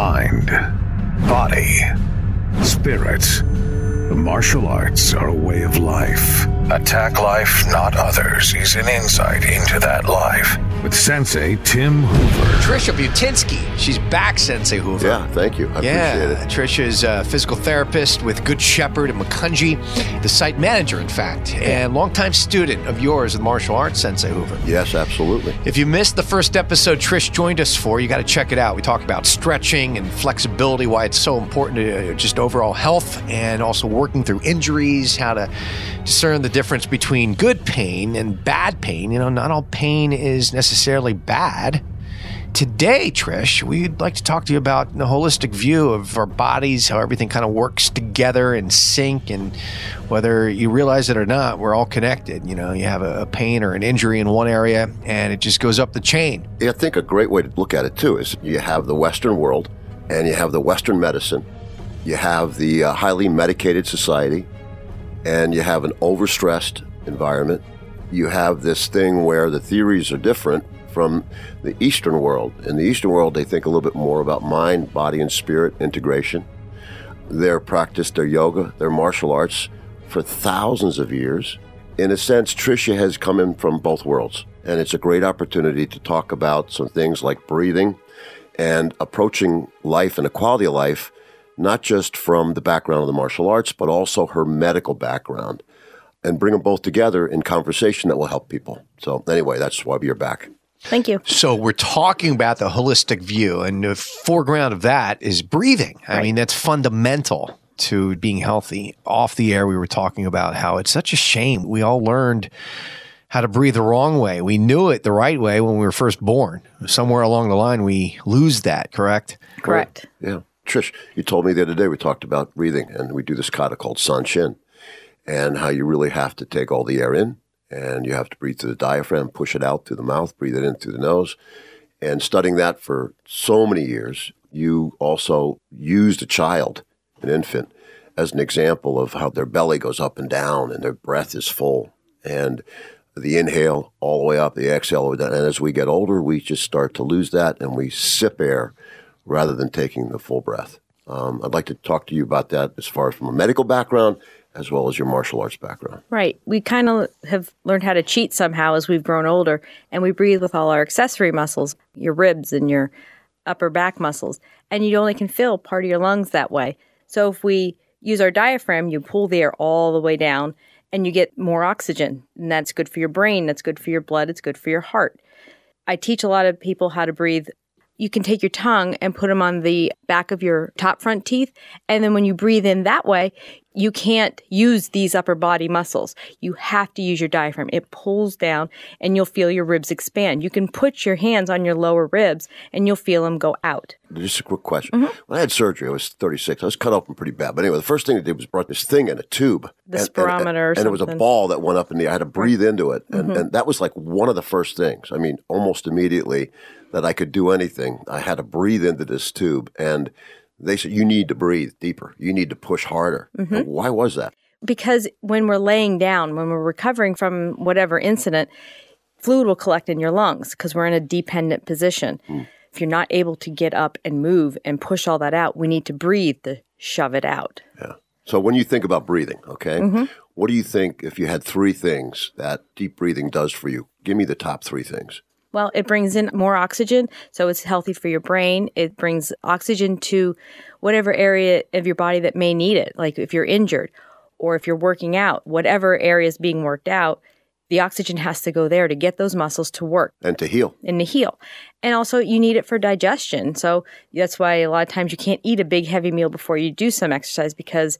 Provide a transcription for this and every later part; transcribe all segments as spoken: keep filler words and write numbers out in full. mind, body, spirit. The martial arts are a way of life. Attack Life, Not Others is an insight into that life. With Sensei Tim Hoover. Trisha Butinsky. She's back, Sensei Hoover. Yeah, thank you. I yeah, appreciate it. Trisha is a physical therapist with Good Shepherd and Mukungi, the site manager, in fact, and longtime student of yours in martial arts, Sensei Hoover. Yes, absolutely. If you missed the first episode Trish joined us for, you got to check it out. We talk about stretching and flexibility, why it's so important to just overall health, and also working through injuries, how to discern the difference between good pain and bad pain. You know, not all pain is necessarily necessarily bad. Today, Trish, we'd like to talk to you about the holistic view of our bodies, how everything kind of works together in sync, and whether you realize it or not, we're all connected. You know, you have a pain or an injury in one area, and it just goes up the chain. Yeah, I think a great way to look at it, too, is you have the Western world, and you have the Western medicine, you have the uh, highly medicated society, and you have an overstressed environment. You have this thing where the theories are different from the Eastern world. In the Eastern world, they think a little bit more about mind, body, and spirit integration. Their practice, their yoga, their martial arts for thousands of years. In a sense, Trisha has come in from both worlds, and it's a great opportunity to talk about some things like breathing and approaching life and a quality of life, not just from the background of the martial arts, but also her medical background, and bring them both together in conversation that will help people. So anyway, that's why we're back. Thank you. So we're talking about the holistic view, and the foreground of that is breathing. Right. I mean, that's fundamental to being healthy. Off the air, we were talking about how it's such a shame. We all learned how to breathe the wrong way. We knew it the right way when we were first born. Somewhere along the line, we lose that, correct? Correct. Yeah. Trish, you told me the other day, we talked about breathing, and we do this kata called San Shin, and how you really have to take all the air in, and you have to breathe through the diaphragm, push it out through the mouth, breathe it in through the nose. And studying that for so many years, you also used a child, an infant, as an example of how their belly goes up and down and their breath is full. And the inhale all the way up, the exhale all the way down. And as we get older, we just start to lose that, and we sip air rather than taking the full breath. Um, I'd like to talk to you about that as far as from a medical background, as well as your martial arts background. Right. We kind of have learned how to cheat somehow as we've grown older, and we breathe with all our accessory muscles, your ribs and your upper back muscles, and you only can fill part of your lungs that way. So if we use our diaphragm, you pull the air all the way down, and you get more oxygen, and that's good for your brain, that's good for your blood, it's good for your heart. I teach a lot of people how to breathe. You can take your tongue and put them on the back of your top front teeth. And then when you breathe in that way, you can't use these upper body muscles. You have to use your diaphragm. It pulls down, and you'll feel your ribs expand. You can put your hands on your lower ribs, and you'll feel them go out. Just a quick question. Mm-hmm. When I had surgery, I was thirty-six. I was cut open pretty bad. But anyway, the first thing I did was brought this thing in a tube. The and, spirometer and, and, or something. And it was a ball that went up in the air. I had to breathe into it. And, mm-hmm. and that was like one of the first things. I mean, almost immediately, that I could do anything, I had to breathe into this tube. And they said, you need to breathe deeper. You need to push harder. Mm-hmm. Why was that? Because when we're laying down, when we're recovering from whatever incident, fluid will collect in your lungs because we're in a dependent position. Mm. If you're not able to get up and move and push all that out, we need to breathe to shove it out. Yeah. So when you think about breathing, okay, mm-hmm. what do you think if you had three things that deep breathing does for you? Give me the top three things. Well, it brings in more oxygen, so it's healthy for your brain. It brings oxygen to whatever area of your body that may need it, like if you're injured or if you're working out, whatever area is being worked out, the oxygen has to go there to get those muscles to work. And to heal. And to heal. And also you need it for digestion. So that's why a lot of times you can't eat a big heavy meal before you do some exercise because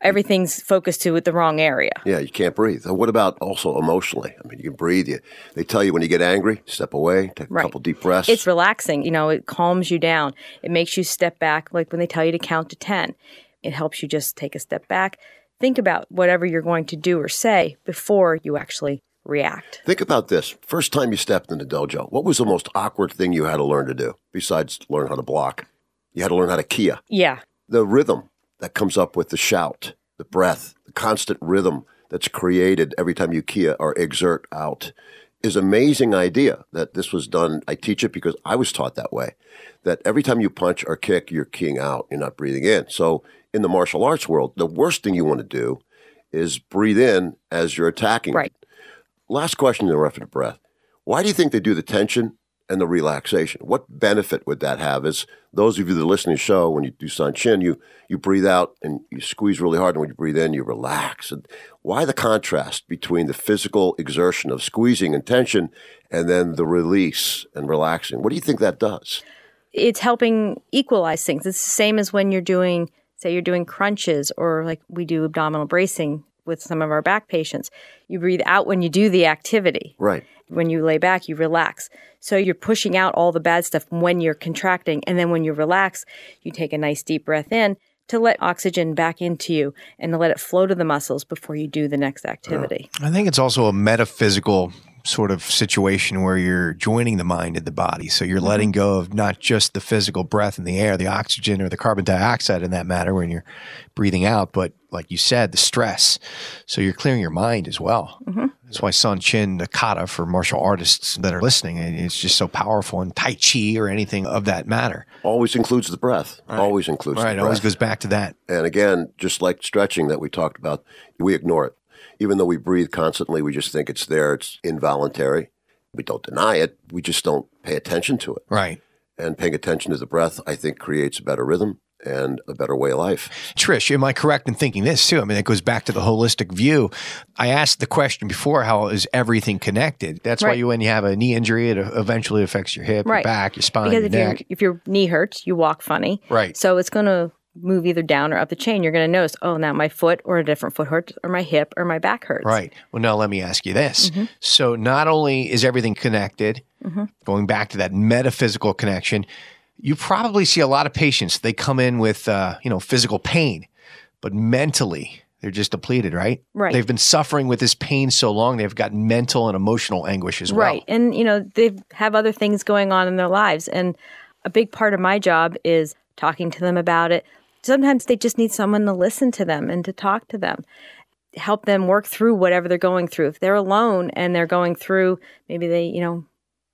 everything's focused to the wrong area. Yeah, you can't breathe. And what about also emotionally? I mean, you can breathe. You, they tell you when you get angry, step away, take a right. couple deep breaths. It's relaxing. You know, it calms you down. It makes you step back. Like when they tell you to count to ten, it helps you just take a step back. Think about whatever you're going to do or say before you actually react. Think about this. First time you stepped in the dojo, what was the most awkward thing you had to learn to do besides learn how to block? You had to learn how to kia. Yeah. The rhythm that comes up with the shout, the breath, the constant rhythm that's created every time you kia or exert out is an amazing idea that this was done. I teach it because I was taught that way, that every time you punch or kick, you're keying out, you're not breathing in. So in the martial arts world, the worst thing you want to do is breathe in as you're attacking. Right. Last question in reference to breath. Why do you think they do the tension and the relaxation? What benefit would that have? As those of you that are listening to the show, when you do San Chin, you, you breathe out and you squeeze really hard, and when you breathe in, you relax. And why the contrast between the physical exertion of squeezing and tension and then the release and relaxing? What do you think that does? It's helping equalize things. It's the same as when you're doing, say you're doing crunches, or like we do abdominal bracing with some of our back patients. You breathe out when you do the activity. Right. When you lay back, you relax. So you're pushing out all the bad stuff when you're contracting. And then when you relax, you take a nice deep breath in to let oxygen back into you and to let it flow to the muscles before you do the next activity. Yeah. I think it's also a metaphysical sort of situation where you're joining the mind and the body. So you're letting go of not just the physical breath in the air, the oxygen or the carbon dioxide in that matter when you're breathing out, but like you said, the stress. So you're clearing your mind as well. Mm-hmm. That's why San Chin, the kata for martial artists that are listening, it's just so powerful. And Tai Chi or anything of that matter always includes the breath. Right. Always includes. Right. The breath. Always goes back to that. And again, just like stretching that we talked about, we ignore it. Even though we breathe constantly, we just think it's there. It's involuntary. We don't deny it. We just don't pay attention to it. Right. And paying attention to the breath, I think, creates a better rhythm and a better way of life. Trish, am I correct in thinking this too? I mean, it goes back to the holistic view. I asked the question before, how is everything connected? That's right. Why you, when you have a knee injury, it eventually affects your hip, right. your back, your spine, because your if neck. Your, if your knee hurts, you walk funny. Right. So it's going to move either down or up the chain. You're going to notice, oh, now my foot or a different foot hurts, or my hip or my back hurts. Right. Well, now let me ask you this. Mm-hmm. So not only is everything connected, mm-hmm. going back to that metaphysical connection, you probably see a lot of patients, they come in with, uh, you know, physical pain, but mentally they're just depleted, right? Right. They've been suffering with this pain so long, they've got mental and emotional anguish as well. Right. And, you know, they have other things going on in their lives. And a big part of my job is talking to them about it. Sometimes they just need someone to listen to them and to talk to them, help them work through whatever they're going through. If they're alone and they're going through, maybe they, you know,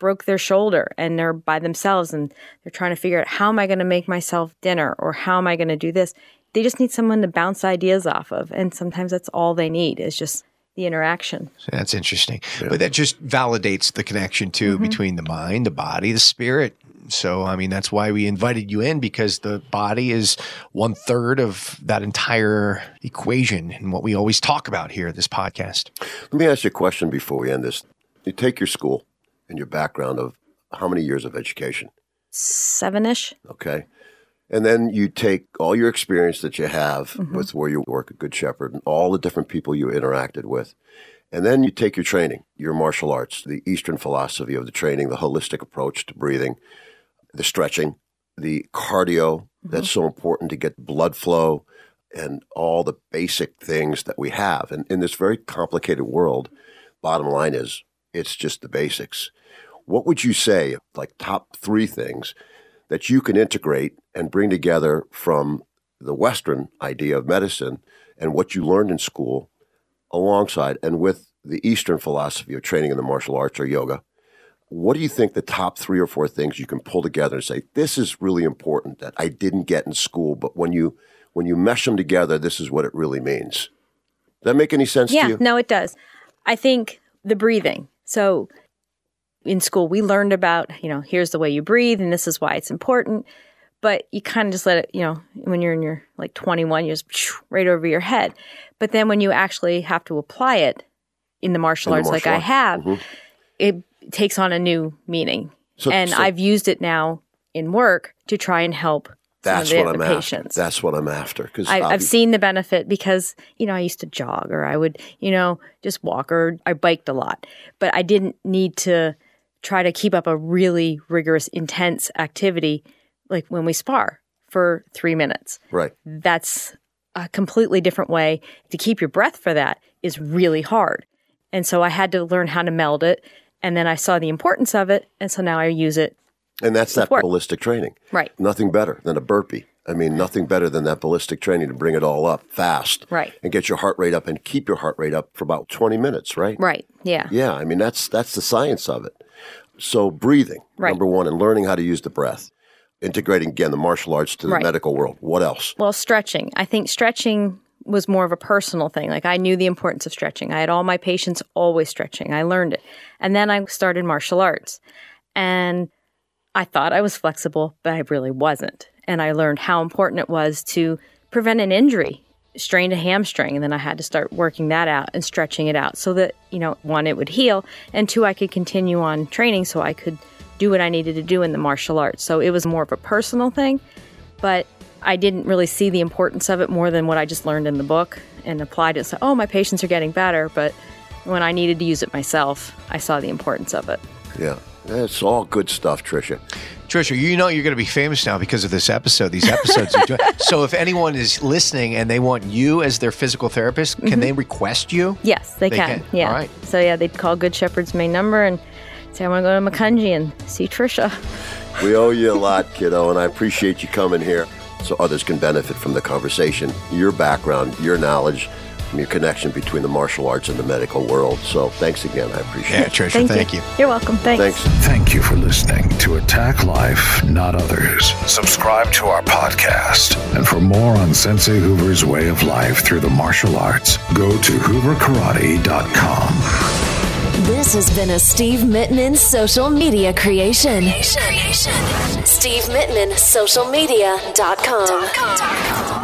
broke their shoulder and they're by themselves and they're trying to figure out, how am I going to make myself dinner, or how am I going to do this? They just need someone to bounce ideas off of. And sometimes that's all they need is just the interaction. So that's interesting. Yeah. But that just validates the connection too, mm-hmm. between the mind, the body, the spirit. So, I mean, that's why we invited you in, because the body is one third of that entire equation and what we always talk about here at this podcast. Let me ask you a question before we end this. You take your school and your background of how many years of education? Seven-ish. Okay. And then you take all your experience that you have, mm-hmm. with where you work at Good Shepherd and all the different people you interacted with. And then you take your training, your martial arts, the Eastern philosophy of the training, the holistic approach to breathing, the stretching, the cardio, mm-hmm. that's so important to get blood flow and all the basic things that we have. And in this very complicated world, bottom line is, it's just the basics. What would you say, like top three things that you can integrate and bring together from the Western idea of medicine and what you learned in school alongside and with the Eastern philosophy of training in the martial arts or yoga? What do you think the top three or four things you can pull together and say, this is really important that I didn't get in school, but when you when you mesh them together, this is what it really means? Does that make any sense yeah, to you? Yeah, no, it does. I think the breathing. So in school, we learned about, you know, here's the way you breathe and this is why it's important. But you kind of just let it, you know, when you're in your like twenty-one, you're just right over your head. But then when you actually have to apply it in the martial in arts the martial like arts. I have, mm-hmm. it takes on a new meaning. So, and so, I've used it now in work to try and help that's some of the, what the I'm patients. After. That's what I'm after. Because I've seen the benefit because, you know, I used to jog or I would, you know, just walk or I biked a lot. But I didn't need to try to keep up a really rigorous, intense activity like when we spar for three minutes. Right. That's a completely different way. To keep your breath for that is really hard. And so I had to learn how to meld it. And then I saw the importance of it. And so now I use it. And that's that work. Holistic training. Right. Nothing better than a burpee. I mean, nothing better than that ballistic training to bring it all up fast. Right. And get your heart rate up and keep your heart rate up for about twenty minutes, right? Right, yeah. Yeah, I mean, that's that's the science of it. So breathing, right. number one, and learning how to use the breath. Integrating, again, the martial arts to the right. medical world. What else? Well, stretching. I think stretching was more of a personal thing. Like, I knew the importance of stretching. I had all my patients always stretching. I learned it. And then I started martial arts. And I thought I was flexible, but I really wasn't. And I learned how important it was to prevent an injury. Strained a hamstring, and then I had to start working that out and stretching it out so that, you know, one, it would heal, and two, I could continue on training so I could do what I needed to do in the martial arts. So it was more of a personal thing, but I didn't really see the importance of it more than what I just learned in the book and applied it. So, oh, my patients are getting better, but when I needed to use it myself, I saw the importance of it. Yeah. That's all good stuff, Trisha. Trisha, you know you're going to be famous now because of this episode, these episodes. You're doing. So if anyone is listening and they want you as their physical therapist, can mm-hmm. they request you? Yes, they, they can. can. Yeah. All right. So yeah, they'd call Good Shepherd's main number and say, I want to go to Mukungi and see Trisha. We owe you a lot, kiddo, and I appreciate you coming here so others can benefit from the conversation, your background, your knowledge, and your connection between the martial arts and the medical world. So thanks again. I appreciate yeah, it. Yeah, Trisha, thank, thank you. you. You're welcome. Thanks. thanks. Thank you for listening to Attack Life, Not Others. Subscribe to our podcast. And for more on Sensei Hoover's way of life through the martial arts, go to Hoover Karate dot com. This has been a Steve Mittman social media creation. creation. Steve Mittman, social media dot com.